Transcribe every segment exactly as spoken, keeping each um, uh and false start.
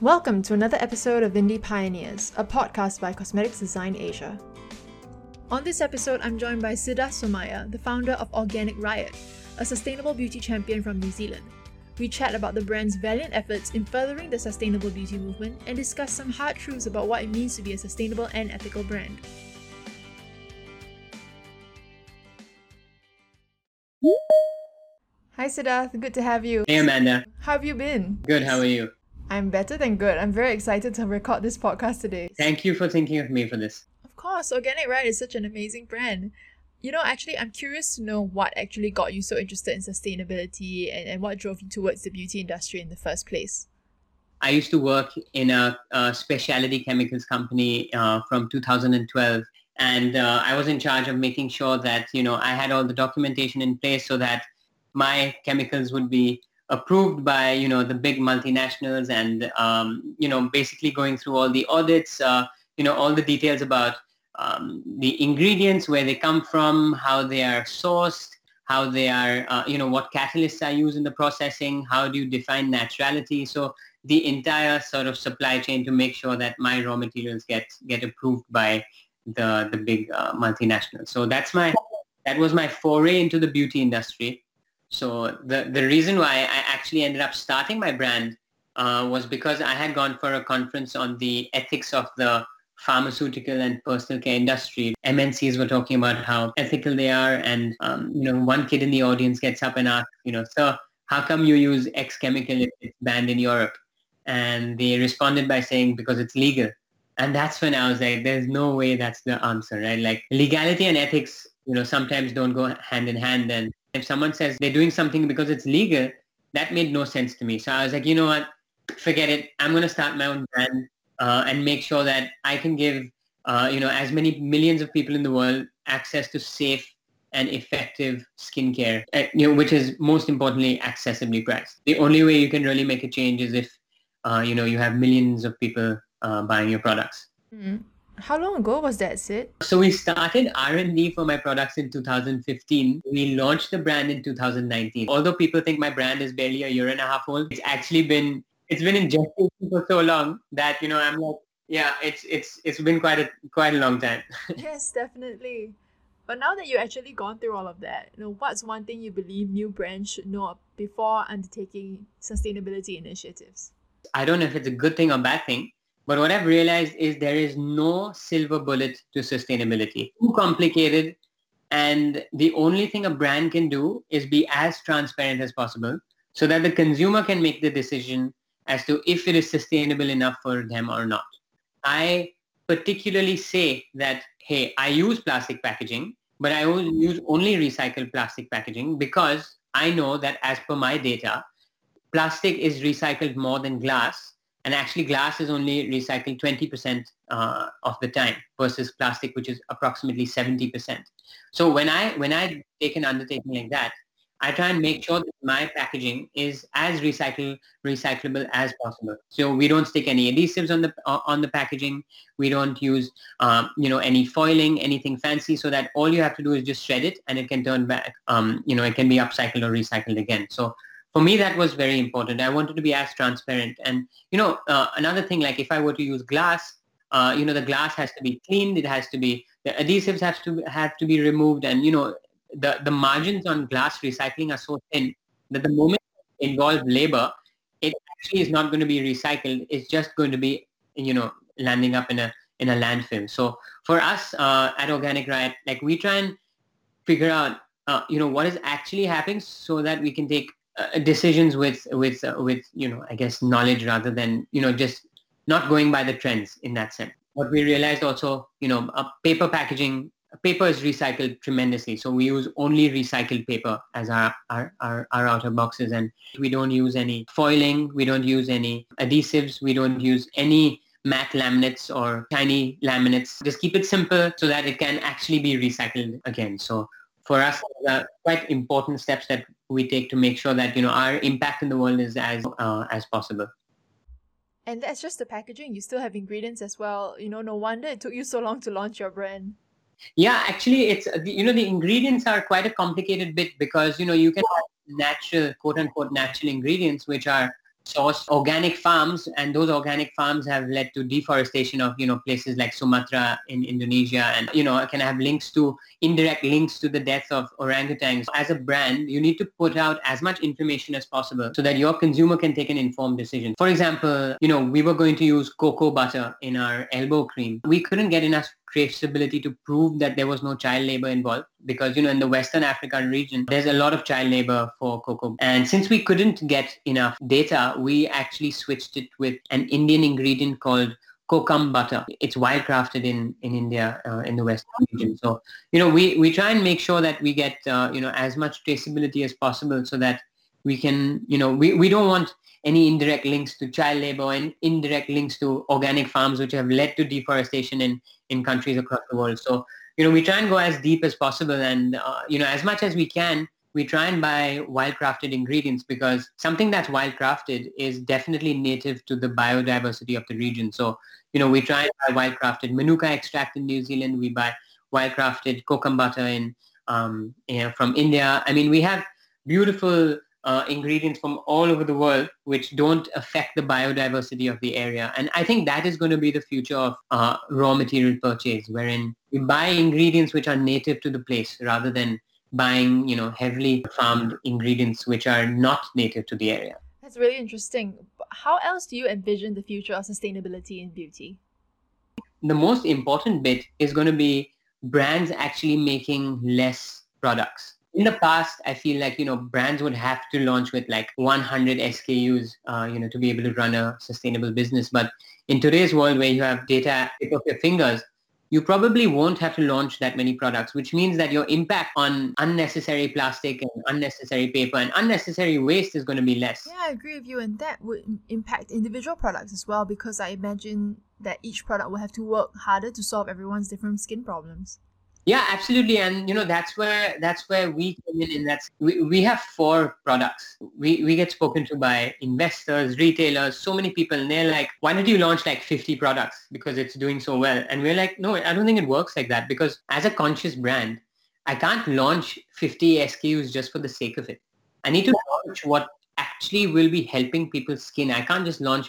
Welcome to another episode of Indie Pioneers, a podcast by Cosmetics Design Asia. On this episode, I'm joined by Siddharth Somaya, the founder of Organic Riot, a sustainable beauty champion from New Zealand. We chat about the brand's valiant efforts in furthering the sustainable beauty movement and discuss some hard truths about what it means to be a sustainable and ethical brand. Hi Siddharth, good to have you. Hey Amanda. How have you been? Good, how are you? I'm better than good. I'm very excited to record this podcast today. Thank you for thinking of me for this. Of course, Organic Riot is such an amazing brand. You know, actually, I'm curious to know what actually got you so interested in sustainability and, and what drove you towards the beauty industry in the first place. I used to work in a, a specialty chemicals company uh, from two thousand twelve. And uh, I was in charge of making sure that, you know, I had all the documentation in place so that my chemicals would be approved by, you know, the big multinationals and, um, you know, basically going through all the audits, uh, you know, all the details about um, the ingredients, where they come from, how they are sourced, how they are, uh, you know, what catalysts are used in the processing, how do you define naturality. So the entire sort of supply chain to make sure that my raw materials get, get approved by the, the big uh, multinationals. So that's my, that was my foray into the beauty industry. So the, the reason why I actually ended up starting my brand uh, was because I had gone for a conference on the ethics of the pharmaceutical and personal care industry. M N Cs were talking about how ethical they are, and um, you know, one kid in the audience gets up and asks, you know, sir, how come you use X chemical if it's banned in Europe? And they responded by saying, because it's legal. And that's when I was like, there's no way that's the answer, right? Like legality and ethics, you know, sometimes don't go hand in hand. And if someone says they're doing something because it's legal, that made no sense to me. So I was like, you know what, forget it. I'm going to start my own brand uh, and make sure that I can give, uh, you know, as many millions of people in the world access to safe and effective skincare, uh, you know, which is most importantly, accessibly priced. The only way you can really make a change is if, uh, you know, you have millions of people uh, buying your products. Mm-hmm. How long ago was that, Sid? So we started R and D for my products in two thousand fifteen. We launched the brand in two thousand nineteen. Although people think my brand is barely a year and a half old, it's actually been, it's been in gestation for so long that, you know, I'm like, yeah, it's it's it's been quite a quite a long time. Yes, definitely. But now that you've actually gone through all of that, you know, what's one thing you believe new brands should know before undertaking sustainability initiatives? I don't know if it's a good thing or bad thing. But what I've realized is there is no silver bullet to sustainability. Too complicated. And the only thing a brand can do is be as transparent as possible so that the consumer can make the decision as to if it is sustainable enough for them or not. I particularly say that, hey, I use plastic packaging, but I use only recycled plastic packaging because I know that as per my data, plastic is recycled more than glass. And actually, glass is only recycled twenty percent uh, of the time versus plastic, which is approximately seventy percent. So when I when I take an undertaking like that, I try and make sure that my packaging is as recycle, recyclable as possible. So we don't stick any adhesives on the on the packaging. We don't use um, you know, any foiling, anything fancy, so that all you have to do is just shred it and it can turn back. Um, you know, it can be upcycled or recycled again. So for me, that was very important. I wanted to be as transparent. And, you know, uh, another thing, like if I were to use glass, uh, you know, the glass has to be cleaned. It has to be, the adhesives have to have to be removed. And, you know, the, the margins on glass recycling are so thin that the moment it involves labor, it actually is not going to be recycled. It's just going to be, you know, landing up in a in a landfill. So for us uh, at Organic Riot, like we try and figure out, uh, you know, what is actually happening so that we can take Uh, decisions with with uh, with you know, I guess knowledge rather than, you know, just not going by the trends in that sense. What we realized also, you know, uh, paper packaging, paper is recycled tremendously. So we use only recycled paper as our our, our our outer boxes, and we don't use any foiling, we don't use any adhesives, we don't use any matte laminates or tiny laminates. Just keep it simple so that it can actually be recycled again. So for us, uh, quite important steps that we take to make sure that, you know, our impact in the world is as uh, as possible. And that's just the packaging. You still have ingredients as well. You know, no wonder it took you so long to launch your brand. Yeah, actually, it's, you know, the ingredients are quite a complicated bit because, you know, you can have natural, quote unquote, natural ingredients, which are sourced organic farms, and those organic farms have led to deforestation of, you know, places like Sumatra in Indonesia, and, you know, can have links to, indirect links to the death of orangutans. As a brand, you need to put out as much information as possible so that your consumer can take an informed decision. For example, you know, we were going to use kokum butter in our elbow cream. We couldn't get enough traceability to prove that there was no child labor involved, because, you know, in the Western African region, there's a lot of child labor for cocoa. And since we couldn't get enough data, we actually switched it with an Indian ingredient called kokum butter. It's wildcrafted in, in India, uh, in the Western region. So, you know, we, we try and make sure that we get, uh, you know, as much traceability as possible so that we can, you know, we, we don't want any indirect links to child labor and indirect links to organic farms, which have led to deforestation in, in countries across the world. So, you know, we try and go as deep as possible. And, uh, you know, as much as we can, we try and buy wild-crafted ingredients, because something that's wild-crafted is definitely native to the biodiversity of the region. So, you know, we try and buy wild-crafted manuka extract in New Zealand. We buy wild-crafted kokum butter in, um, you know, from India. I mean, we have beautiful... Uh, ingredients from all over the world which don't affect the biodiversity of the area. And I think that is going to be the future of uh, raw material purchase, wherein we buy ingredients which are native to the place rather than buying, you know, heavily farmed ingredients which are not native to the area. That's really interesting. How else do you envision the future of sustainability in beauty? The most important bit is going to be brands actually making less products. In the past, I feel like, you know, brands would have to launch with like one hundred S K Us, uh, you know, to be able to run a sustainable business. But in today's world where you have data at the tip of your fingers, you probably won't have to launch that many products, which means that your impact on unnecessary plastic and unnecessary paper and unnecessary waste is going to be less. Yeah, I agree with you. And that would impact individual products as well, because I imagine that each product will have to work harder to solve everyone's different skin problems. Yeah, absolutely. And, you know, that's where that's where we come in. And that's, we, we have four products. We we get spoken to by investors, retailers, so many people. And they're like, why don't you launch like fifty products because it's doing so well? And we're like, no, I don't think it works like that, because as a conscious brand, I can't launch fifty S K Us just for the sake of it. I need to launch what actually will be helping people's skin. I can't just launch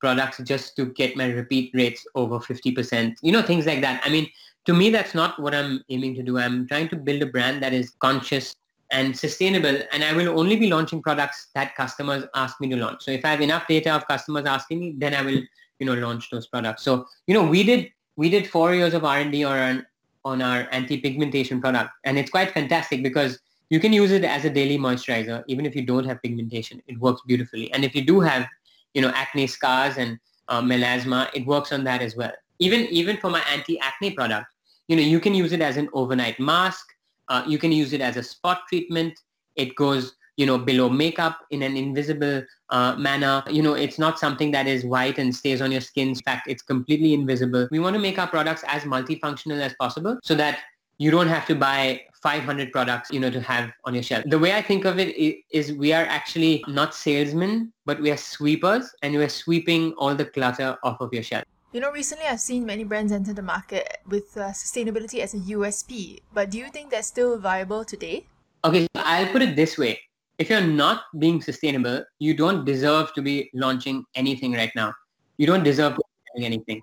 products just to get my repeat rates over fifty percent, you know, things like that. I mean, to me, that's not what I'm aiming to do. I'm trying to build a brand that is conscious and sustainable, and I will only be launching products that customers ask me to launch. So if I have enough data of customers asking me, then I will, you know, launch those products. So, you know, we did we did four years of R and D on, on our anti-pigmentation product, and it's quite fantastic because you can use it as a daily moisturizer. Even if you don't have pigmentation, it works beautifully. And if you do have, you know, acne scars and uh, melasma, it works on that as well. Even even for my anti-acne product, you know, you can use it as an overnight mask. Uh, you can use it as a spot treatment. It goes, you know, below makeup in an invisible uh, manner. You know, it's not something that is white and stays on your skin. In fact, it's completely invisible. We want to make our products as multifunctional as possible so that you don't have to buy five hundred products, you know, to have on your shelf. The way I think of it is we are actually not salesmen, but we are sweepers, and we are sweeping all the clutter off of your shelf. You know, recently I've seen many brands enter the market with uh, sustainability as a U S P, but do you think that's still viable today? Okay, so I'll put it this way. If you're not being sustainable, you don't deserve to be launching anything right now. You don't deserve to be doing anything.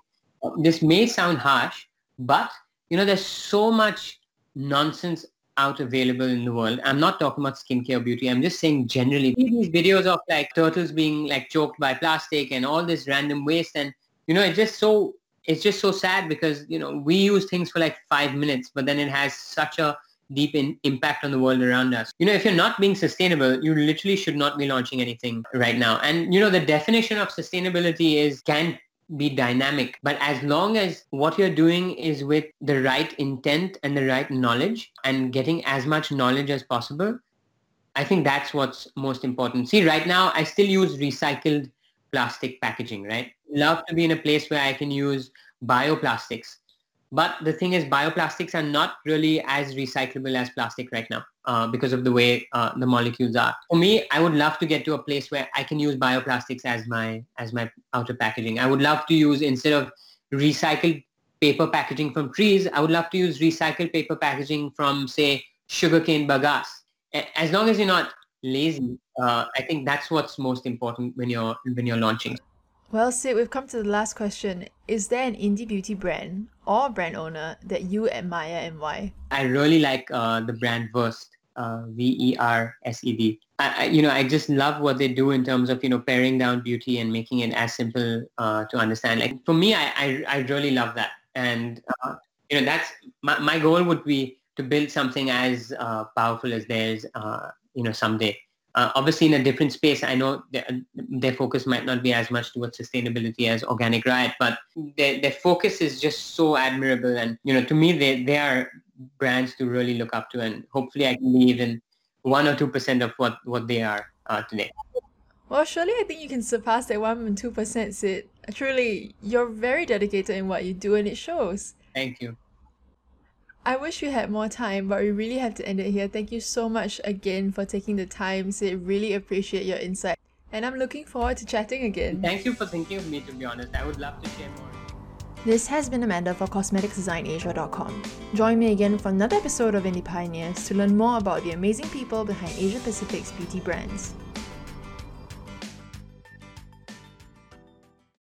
This may sound harsh, but, you know, there's so much nonsense out available in the world. I'm not talking about skincare or beauty. I'm just saying generally. These videos of like turtles being like choked by plastic and all this random waste, and you know, it's just so it's just so sad because, you know, we use things for like five minutes, but then it has such a deep in, impact on the world around us. You know, if you're not being sustainable, you literally should not be launching anything right now. And, you know, the definition of sustainability is can be dynamic. But as long as what you're doing is with the right intent and the right knowledge and getting as much knowledge as possible, I think that's what's most important. See, right now, I still use recycled plastic packaging, right? Love to be in a place where I can use bioplastics. But the thing is, bioplastics are not really as recyclable as plastic right now uh, because of the way uh, the molecules are. For me, I would love to get to a place where I can use bioplastics as my as my outer packaging. I would love to use, instead of recycled paper packaging from trees, I would love to use recycled paper packaging from, say, sugarcane bagasse. As long as you're not lazy. Uh, I think that's what's most important when you're when you're launching. Well, Sid, we've come to the last question. Is there an indie beauty brand or brand owner that you admire, and why? I really like uh, the brand Versed, uh, V E R S E D. I, I, you know, I just love what they do in terms of, you know, paring down beauty and making it as simple uh, to understand. Like for me, I, I, I really love that. And, uh, you know, that's my, my goal would be to build something as uh, powerful as theirs, uh, you know, someday. Uh, obviously, in a different space, I know th- their focus might not be as much towards sustainability as Organic Riot, but their, their focus is just so admirable. And, you know, to me, they, they are brands to really look up to. And hopefully I can be even one or two percent of what, what they are uh, today. Well, surely I think you can surpass that one and two percent, Sid. Truly, you're very dedicated in what you do, and it shows. Thank you. I wish we had more time, but we really have to end it here. Thank you so much again for taking the time, Sid. Really appreciate your insight. And I'm looking forward to chatting again. Thank you for thinking of me, to be honest. I would love to share more. This has been Amanda for cosmetics design asia dot com. Join me again for another episode of Indie Pioneers to learn more about the amazing people behind Asia Pacific's beauty brands.